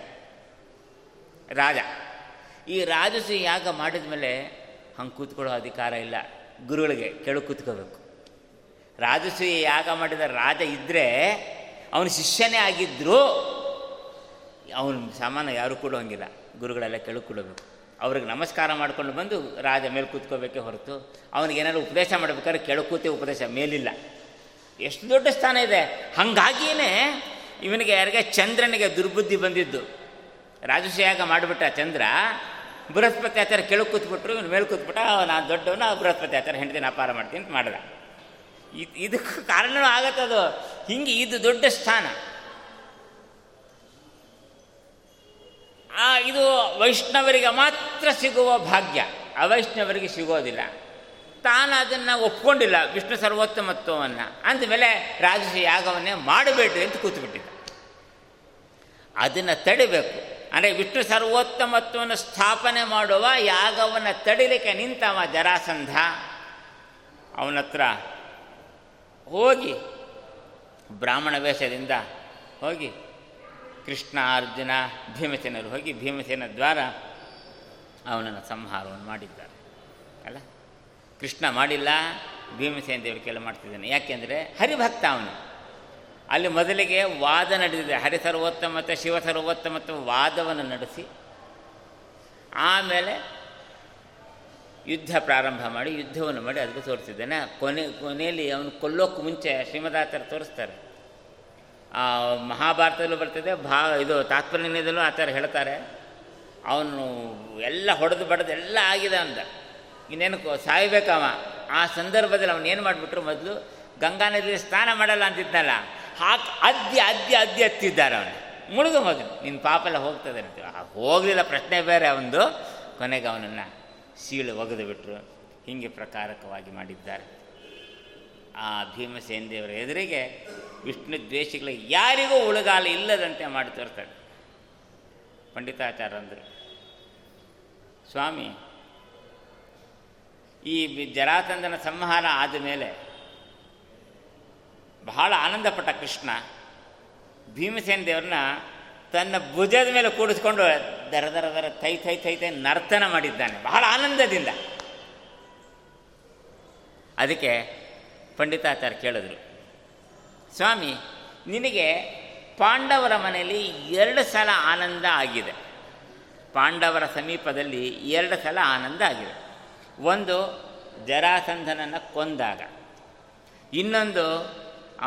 ರಾಜ. ಈ ರಾಜಸೂಯ ಯಾಗ ಮಾಡಿದ ಮೇಲೆ ಹಂಗೆ ಕೂತ್ಕೊಳ್ಳೋ ಅಧಿಕಾರ ಇಲ್ಲ, ಗುರುಗಳಿಗೆ ಕೆಳಗೆ ಕೂತ್ಕೋಬೇಕು. ರಾಜಸೂಯ ಯಾಗ ಮಾಡಿದ ರಾಜ ಇದ್ದರೆ ಅವನ ಶಿಷ್ಯನೇ ಆಗಿದ್ದರೂ ಅವನ ಸಾಮಾನ್ಯ ಯಾರೂ ಕೂಡ ಹಂಗಿಲ್ಲ, ಗುರುಗಳೆಲ್ಲ ಕೆಳಗೆ ಕೂಡಬೇಕು. ಅವ್ರಿಗೆ ನಮಸ್ಕಾರ ಮಾಡಿಕೊಂಡು ಬಂದು ರಾಜ ಮೇಲೆ ಕೂತ್ಕೋಬೇಕೇ ಹೊರತು ಅವನಿಗೇನಾದ್ರು ಉಪದೇಶ ಮಾಡಬೇಕಾದ್ರೆ ಕೆಳಗೆ ಕೂತೆ ಉಪದೇಶ ಮೇಲಿಲ್ಲ. ಎಷ್ಟು ದೊಡ್ಡ ಸ್ಥಾನ ಇದೆ. ಹಾಗಾಗಿಯೇ ಇವನಿಗೆ ಯಾರಿಗೆ ಚಂದ್ರನಿಗೆ ದುರ್ಬುದ್ಧಿ ಬಂದಿದ್ದು, ರಾಜಸೂಯಾಗ ಮಾಡಿಬಿಟ್ಟ ಚಂದ್ರ, ಬೃಹಸ್ಪತಿ ಆಚಾರ ಕೆಳಗೆ ಕೂತ್ಬಿಟ್ರು, ಇವನು ಮೇಲೆ ಕೂತ್ಬಿಟ್ಟ, ನಾನು ದೊಡ್ಡವನ ಬೃಹಸ್ಪತಿ ಆಚಾರ ಹೆಂಡತಿನ ಅಪಾರ ಮಾಡ್ತೀನಿ ಅಂತ ಮಾಡಿದ. ಇದಕ್ಕೆ ಕಾರಣವೂ ಆಗತ್ತೆ ಅದು. ಹಿಂಗೆ ಇದು ದೊಡ್ಡ ಸ್ಥಾನ. ಇದು ವೈಷ್ಣವರಿಗೆ ಮಾತ್ರ ಸಿಗುವ ಭಾಗ್ಯ, ಅವೈಷ್ಣವರಿಗೆ ಸಿಗೋದಿಲ್ಲ. ತಾನು ಅದನ್ನು ಒಪ್ಕೊಂಡಿಲ್ಲ, ವಿಷ್ಣು ಸರ್ವೋತ್ತಮತ್ವವನ್ನು. ಅಂದಮೇಲೆ ರಾಜಸೂಯ ಯಾಗವನ್ನೇ ಮಾಡಬೇಡ್ರಿ ಅಂತ ಕೂತ್ಬಿಟ್ಟಿದ್ದ. ಅದನ್ನು ತಡಿಬೇಕು ಅಂದರೆ ವಿಷ್ಣು ಸರ್ವೋತ್ತಮತ್ವವನ್ನು ಸ್ಥಾಪನೆ ಮಾಡುವ ಯಾಗವನ್ನು ತಡಿಲಿಕ್ಕೆ ನಿಂತವ ಜರಾಸಂಧ. ಅವನತ್ರ ಹೋಗಿ ಬ್ರಾಹ್ಮಣ ವೇಷದಿಂದ ಹೋಗಿ ಕೃಷ್ಣ, ಅರ್ಜುನ, ಭೀಮಸೇನರು ಹೋಗಿ ಭೀಮಸೇನ ದ್ವಾರ ಅವನನ್ನು ಸಂಹಾರವನ್ನು ಮಾಡಿದ್ದಾರೆ ಅಲ್ಲ. ಕೃಷ್ಣ ಮಾಡಿಲ್ಲ, ಭೀಮಸೇನ ದೇವರು ಕೆಲ ಮಾಡ್ತಿದ್ದಾನೆ. ಯಾಕೆಂದರೆ ಹರಿಭಕ್ತ ಅವನು. ಅಲ್ಲಿ ಮೊದಲಿಗೆ ವಾದ ನಡೆದಿದೆ, ಹರಿಸರ್ವೋತ್ತಮತ್ವ ಶಿವಸರ್ವೋತ್ತಮತ್ವ ವಾದವನ್ನು ನಡೆಸಿ ಆಮೇಲೆ ಯುದ್ಧ ಪ್ರಾರಂಭ ಮಾಡಿ ಯುದ್ಧವನ್ನು ಮಾಡಿ ಅದಕ್ಕೆ ತೋರಿಸಿದ್ದಾನೆ. ಕೊನೆಯಲ್ಲಿ ಅವನು ಕೊಲ್ಲೋಕ್ಕೂ ಮುಂಚೆ ಶ್ರೀಮದಾಚಾರ್ಯ ತೋರಿಸ್ತಾರೆ. ಮಹಾಭಾರತದಲ್ಲೂ ಬರ್ತಿದೆ, ಇದು ತಾತ್ಪರ್ಯದಲ್ಲೂ ಆಚಾರ್ಯ ಹೇಳ್ತಾರೆ. ಅವನು ಎಲ್ಲ ಹೊಡೆದು ಬಡದು ಎಲ್ಲ ಆಗಿದೆ ಅಂದ, ಇನ್ನೇನು ಸಾಯ್ಬೇಕವ. ಆ ಸಂದರ್ಭದಲ್ಲಿ ಅವನೇನು ಮಾಡಿಬಿಟ್ರು, ಮೊದಲು ಗಂಗಾ ನದಿಯಲ್ಲಿ ಸ್ನಾನ ಮಾಡಲ್ಲ ಅಂತಿದ್ದನಲ್ಲ, ಹಾಕಿ ಅದ್ದಿ ಅದ್ದಿ ಅದ್ದಿ ಹತ್ತಿದ್ದಾರೆ ಅವನು. ಮುಳುಗು ಮೊದಲು ನಿನ್ನ ಪಾಪೆಲ್ಲ ಹೋಗ್ತದೆ ಅಂತ ಹೋಗಲಿಲ್ಲ, ಪ್ರಶ್ನೆ ಬೇರೆ ಅವನದು. ಕೊನೆಗೆ ಅವನನ್ನು ಸೀಳು ಒಗೆದು ಬಿಟ್ಟರು. ಹೀಗೆ ಪ್ರಕಾರಕವಾಗಿ ಮಾಡಿದ್ದಾರೆ. ಆ ಭೀಮಸೇನ ದೇವರ ಎದುರಿಗೆ ವಿಷ್ಣು ದ್ವೇಷಗಳಿಗೆ ಯಾರಿಗೂ ಉಳುಗಾಲ ಇಲ್ಲದಂತೆ ಮಾಡಿ ತೋರ್ತಾರೆ ಪಂಡಿತಾಚಾರ್ಯರಂದರು. ಸ್ವಾಮಿ, ಈ ಜರಾಸಂಧನ ಸಂಹಾರ ಆದಮೇಲೆ ಬಹಳ ಆನಂದಪಟ್ಟ ಕೃಷ್ಣ ಭೀಮಸೇನ ದೇವರನ್ನ ತನ್ನ ಭುಜದ ಮೇಲೆ ಕೂಡಿಸ್ಕೊಂಡು ದರ ದರ ದರ ತೈ ತೈ ತೈ ತೈ ನರ್ತನ ಮಾಡಿದ್ದಾನೆ ಬಹಳ ಆನಂದದಿಂದ. ಅದಕ್ಕೆ ಪಂಡಿತಾಚಾರ್ಯ ಕೇಳಿದ್ರು, ಸ್ವಾಮಿ, ನಿನಗೆ ಪಾಂಡವರ ಮನೆಯಲ್ಲಿ 2 ಸಲ ಆನಂದ ಆಗಿದೆ, ಪಾಂಡವರ ಸಮೀಪದಲ್ಲಿ 2 ಸಲ ಆನಂದ ಆಗಿದೆ. ಒಂದು ಜರಾಸಂಧನನ್ನು ಕೊಂದಾಗ, ಇನ್ನೊಂದು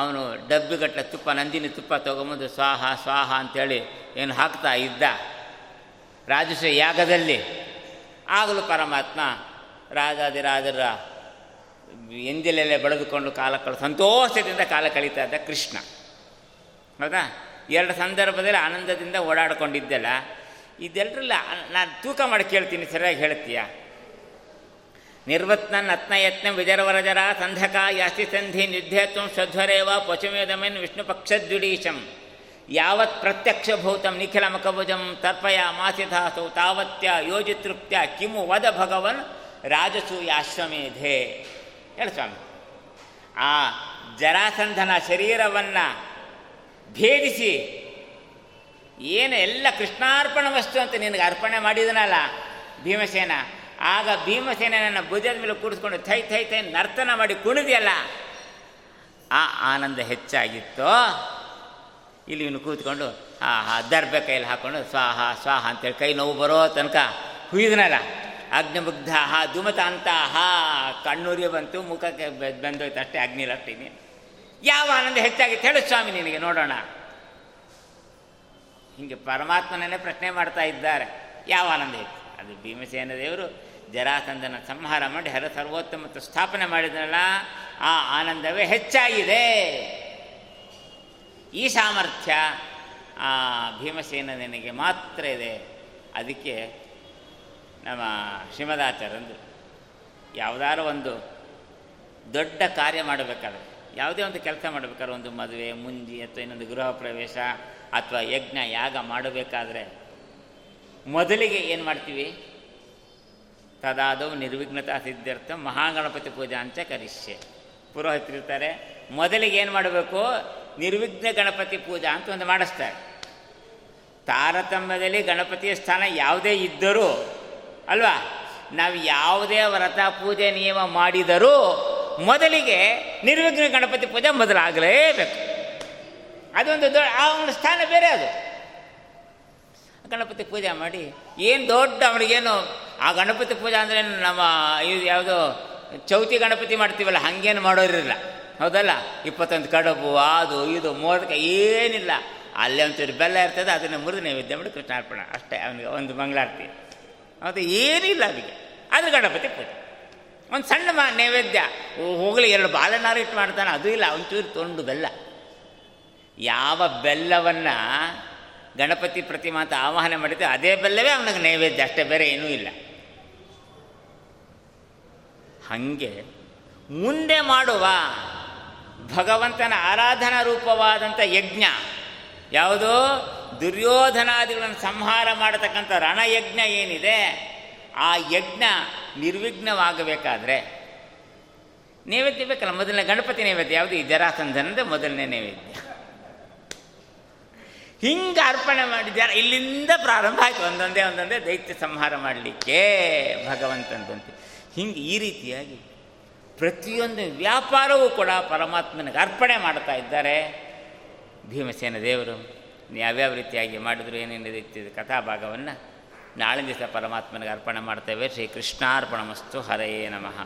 ಅವನು ಡಬ್ಬಿಗಟ್ಟಲೆ ತುಪ್ಪ, ನಂದಿನಿ ತುಪ್ಪ ತೊಗೊಂಬಂದು ಸ್ವಾಹ ಸ್ವಾಹ ಅಂತೇಳಿ ಏನು ಹಾಕ್ತಾ ಇದ್ದ ರಾಜಸೂಯ ಯಾಗದಲ್ಲಿ. ಆಗಲೂ ಪರಮಾತ್ಮ ರಾಜಾದಿರಾಜರ ಎಂಜಲೆಲೆ ಬೆಳೆದುಕೊಂಡು ಕಾಲ ಕಳೆ ಸಂತೋಷದಿಂದ ಕಾಲ ಕಳೀತಾ ಇದ್ದ ಕೃಷ್ಣ. ಹೌದಾ, 2 ಸಂದರ್ಭದಲ್ಲಿ ಆನಂದದಿಂದ ಓಡಾಡಿಕೊಂಡಿದ್ದೆಲ್ಲ. ಇದೆಲ್ಲರಲ್ಲ ನಾನು ತೂಕ ಮಾಡಿ ಕೇಳ್ತೀನಿ, ಸರಿಯಾಗಿ ಹೇಳ್ತೀಯ. ನಿರ್ವತ್ನನ್ ಅತ್ನಯತ್ನ ವಿಜರ್ವರಜರ ಸಂಧಕ ಯಾಸ್ತಿ ಸಂಧಿ ನಿಧ್ಯತ್ವ ಶ್ವಧ್ವರೇವ ಪಶುಮೇಧಮೆನ್ ವಿಷ್ಣು ಪಕ್ಷದ್ವಿಡೀಶಂ ಯಾವತ್ ಪ್ರತ್ಯಕ್ಷಭೂತಂ ನಿಖಿಲಮಕಭುಜಂ ತರ್ಪಯ ಮಾಸಿಧಾಸೌ ತಾವತ್ಯ ಯೋಜಿತೃಪ್ತ್ಯ ಕಿಮು ವದ ಭಗವನ್ ರಾಜಸೂಯಾಶ್ವಮೇಧೆ. ಹೇಳಿ ಸ್ವಾಮಿ, ಆ ಜರಾಸಂಧನ ಶರೀರವನ್ನು ಭೇದಿಸಿ ಏನು ಎಲ್ಲ ಕೃಷ್ಣಾರ್ಪಣ ವಸ್ತು ಅಂತ ನಿನಗೆ ಅರ್ಪಣೆ ಮಾಡಿದನಲ್ಲ ಭೀಮಸೇನ. ಆಗ ಭೀಮಸೇನನನ್ನು ಭುಜದ ಮೇಲೆ ಕೂಡಿಸ್ಕೊಂಡು ಥೈ ಥೈ ಥೈ ನರ್ತನ ಮಾಡಿ ಕುಣಿದೆಯಲ್ಲ, ಆ ಆನಂದ ಹೆಚ್ಚಾಗಿತ್ತು. ಇಲ್ಲಿ ಇವನು ಕೂತ್ಕೊಂಡು ಹಾ ಹಾ ದರ್ಬೆ ಕೈಯಲ್ಲಿ ಹಾಕ್ಕೊಂಡು ಸ್ವಾಹ ಸ್ವಾಹ ಅಂತೇಳಿ ಕೈ ನೋವು ಬರೋ ತನಕ ಹುಯ್ದನಲ್ಲ, ಅಗ್ನಿಮುಗ್ಧ ಹಾ ಧುಮತ ಅಂತ ಹಾ ಕಣ್ಣೂರಿ ಬಂತು, ಮುಖಕ್ಕೆ ಬಂದೋಯ್ತು, ಅಷ್ಟೇ ಅಗ್ನಿಲಟ್ಟಿನಿ. ಯಾವ ಆನಂದ ಹೆಚ್ಚಾಗಿತ್ತು ಹೇಳು ಸ್ವಾಮಿ ನಿನಗೆ, ನೋಡೋಣ. ಹೀಗೆ ಪರಮಾತ್ಮನನ್ನೇ ಪ್ರಶ್ನೆ ಮಾಡ್ತಾ ಇದ್ದಾರೆ, ಯಾವ ಆನಂದ ಹೆಚ್ಚು. ಅದು ಭೀಮಸೇನ ದೇವರು ಜರಾಸಂಧನ ಸಂಹಾರ ಮಾಡಿ ಹರ ಸರ್ವೋತ್ತಮತ್ವ ಸ್ಥಾಪನೆ ಮಾಡಿದ್ರಲ್ಲ, ಆ ಆನಂದವೇ ಹೆಚ್ಚಾಗಿದೆ. ಈ ಸಾಮರ್ಥ್ಯ ಆ ಭೀಮಸೇನನಿಗೆ ಮಾತ್ರ ಇದೆ. ಅದಕ್ಕೆ ನಮ್ಮ ಶ್ರೀಮದಾಚಾರ್ಯರಂದು ಯಾವುದಾದ್ರೂ ಒಂದು ದೊಡ್ಡ ಕಾರ್ಯ ಮಾಡಬೇಕಾದ್ರೆ, ಯಾವುದೇ ಒಂದು ಕೆಲಸ ಮಾಡಬೇಕಾದ್ರೆ, ಒಂದು ಮದುವೆ, ಮುಂಜಿ ಅಥವಾ ಇನ್ನೊಂದು ಗೃಹ ಪ್ರವೇಶ ಅಥವಾ ಯಜ್ಞ ಯಾಗ ಮಾಡಬೇಕಾದ್ರೆ, ಮೊದಲಿಗೆ ಏನು ಮಾಡ್ತೀವಿ? ತದಾದವು ನಿರ್ವಿಘ್ನತಾ ಸಿದ್ಧರ್ಥ ಮಹಾಗಣಪತಿ ಪೂಜಾ ಅಂತ ಕರಿಷ್ಯೆ. ಪುರೋಹಿತರಿರ್ತಾರೆ, ಮೊದಲಿಗೆ ಏನು ಮಾಡಬೇಕು? ನಿರ್ವಿಘ್ನ ಗಣಪತಿ ಪೂಜಾ ಅಂತ ಒಂದು ಮಾಡಿಸ್ತಾರೆ. ತಾರತಮ್ಯದಲ್ಲಿ ಗಣಪತಿಯ ಸ್ಥಾನ ಯಾವುದೇ ಇದ್ದರೂ ಅಲ್ವಾ, ನಾವು ಯಾವುದೇ ವ್ರತ ಪೂಜೆ ನಿಯಮ ಮಾಡಿದರೂ ಮೊದಲಿಗೆ ನಿರ್ವಿಘ್ನ ಗಣಪತಿ ಪೂಜೆ ಮೊದಲಾಗಲೇಬೇಕು. ಅದೊಂದು ದೊಡ್ಡ ಆ ಒಂದು ಸ್ಥಾನ ಬೇರೆ. ಅದು ಗಣಪತಿ ಪೂಜೆ ಮಾಡಿ ಏನು ದೊಡ್ಡ ಅವನಿಗೇನು ಆ ಗಣಪತಿ ಪೂಜೆ ಅಂದರೆ ನಮ್ಮ ಇದು ಯಾವುದೋ ಚೌತಿ ಗಣಪತಿ ಮಾಡ್ತೀವಲ್ಲ ಹಾಗೇನು ಮಾಡೋರಿಲ್ಲ, ಹೌದಲ್ಲ? 21 ಕಡುಬು ಅದು ಇದು ಮೋದಕ ಏನಿಲ್ಲ, ಅಲ್ಲೇ ಒಂಚೂರು ಬೆಲ್ಲ ಇರ್ತದೆ, ಅದನ್ನು ಮುರಿದು ನೈವೇದ್ಯ ಮಾಡಿ ಕೃಷ್ಣಾರ್ಪಣ ಅಷ್ಟೇ. ಅವನಿಗೆ ಒಂದು ಮಂಗಳಾರತಿ ಅದು ಏನಿಲ್ಲ ಅವನಿಗೆ. ಆದರೆ ಗಣಪತಿ ಪೂಜೆ ಒಂದು ಸಣ್ಣ ನೈವೇದ್ಯ ಹೋಗಲಿ, 2 ಬಾಳೆನಾರು ಇಟ್ಟು ಮಾಡ್ತಾನೆ, ಅದು ಇಲ್ಲ, ಒಂಚೂರು ತೊಂಡು ಬೆಲ್ಲ. ಯಾವ ಬೆಲ್ಲವನ್ನು ಗಣಪತಿ ಪ್ರತಿಮಾ ಅಂತ ಆವಾಹನೆ ಮಾಡಿದ್ದೆ ಅದೇ ಬೆಲ್ಲವೇ ಅವನಿಗೆ ನೈವೇದ್ಯ ಅಷ್ಟೇ, ಬೇರೆ ಏನೂ ಇಲ್ಲ. ಹಾಗೆ ಮುಂದೆ ಮಾಡುವ ಭಗವಂತನ ಆರಾಧನಾ ರೂಪವಾದಂಥ ಯಜ್ಞ ಯಾವುದೋ ದುರ್ಯೋಧನಾದಿಗಳನ್ನು ಸಂಹಾರ ಮಾಡತಕ್ಕಂಥ ರಣಯಜ್ಞ ಏನಿದೆ, ಆ ಯಜ್ಞ ನಿರ್ವಿಘ್ನವಾಗಬೇಕಾದ್ರೆ ನೈವೇದ್ಯ ಬೇಕಲ್ಲ. ಮೊದಲನೇ ಗಣಪತಿ ನೈವೇದ್ಯ ಯಾವುದು? ಈ ಜರಾಸಂಧನದ ಮೊದಲನೇ ನೈವೇದ್ಯ. ಹಿಂಗೆ ಅರ್ಪಣೆ ಮಾಡಿದ್ದಾರೆ. ಇಲ್ಲಿಂದ ಪ್ರಾರಂಭ ಆಯಿತು, ಒಂದೊಂದೇ ದೈತ್ಯ ಸಂಹಾರ ಮಾಡಲಿಕ್ಕೆ ಭಗವಂತನಂತೆ. ಹಿಂಗೆ ಈ ರೀತಿಯಾಗಿ ಪ್ರತಿಯೊಂದು ವ್ಯಾಪಾರವೂ ಕೂಡ ಪರಮಾತ್ಮನಿಗೆ ಅರ್ಪಣೆ ಮಾಡ್ತಾ ಇದ್ದಾರೆ ಭೀಮಸೇನ ದೇವರು. ಯಾವ್ಯಾವ ರೀತಿಯಾಗಿ ಮಾಡಿದ್ರು, ಏನೇನು ರೀತಿ ಕಥಾಭಾಗವನ್ನು ನಾಳೆ ದಿವಸ ಪರಮಾತ್ಮನಿಗೆ ಅರ್ಪಣೆ ಮಾಡ್ತೇವೆ. ಶ್ರೀಕೃಷ್ಣಾರ್ಪಣಮಸ್ತು. ಹರಯೇ ನಮಃ.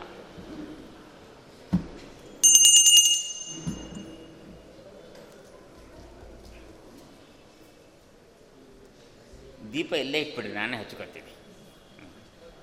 ದೀಪ ಇಲ್ಲೇ ಇಟ್ಬಿಡಿ, ನಾನೇ ಹಚ್ಕೊಳ್ತೀನಿ.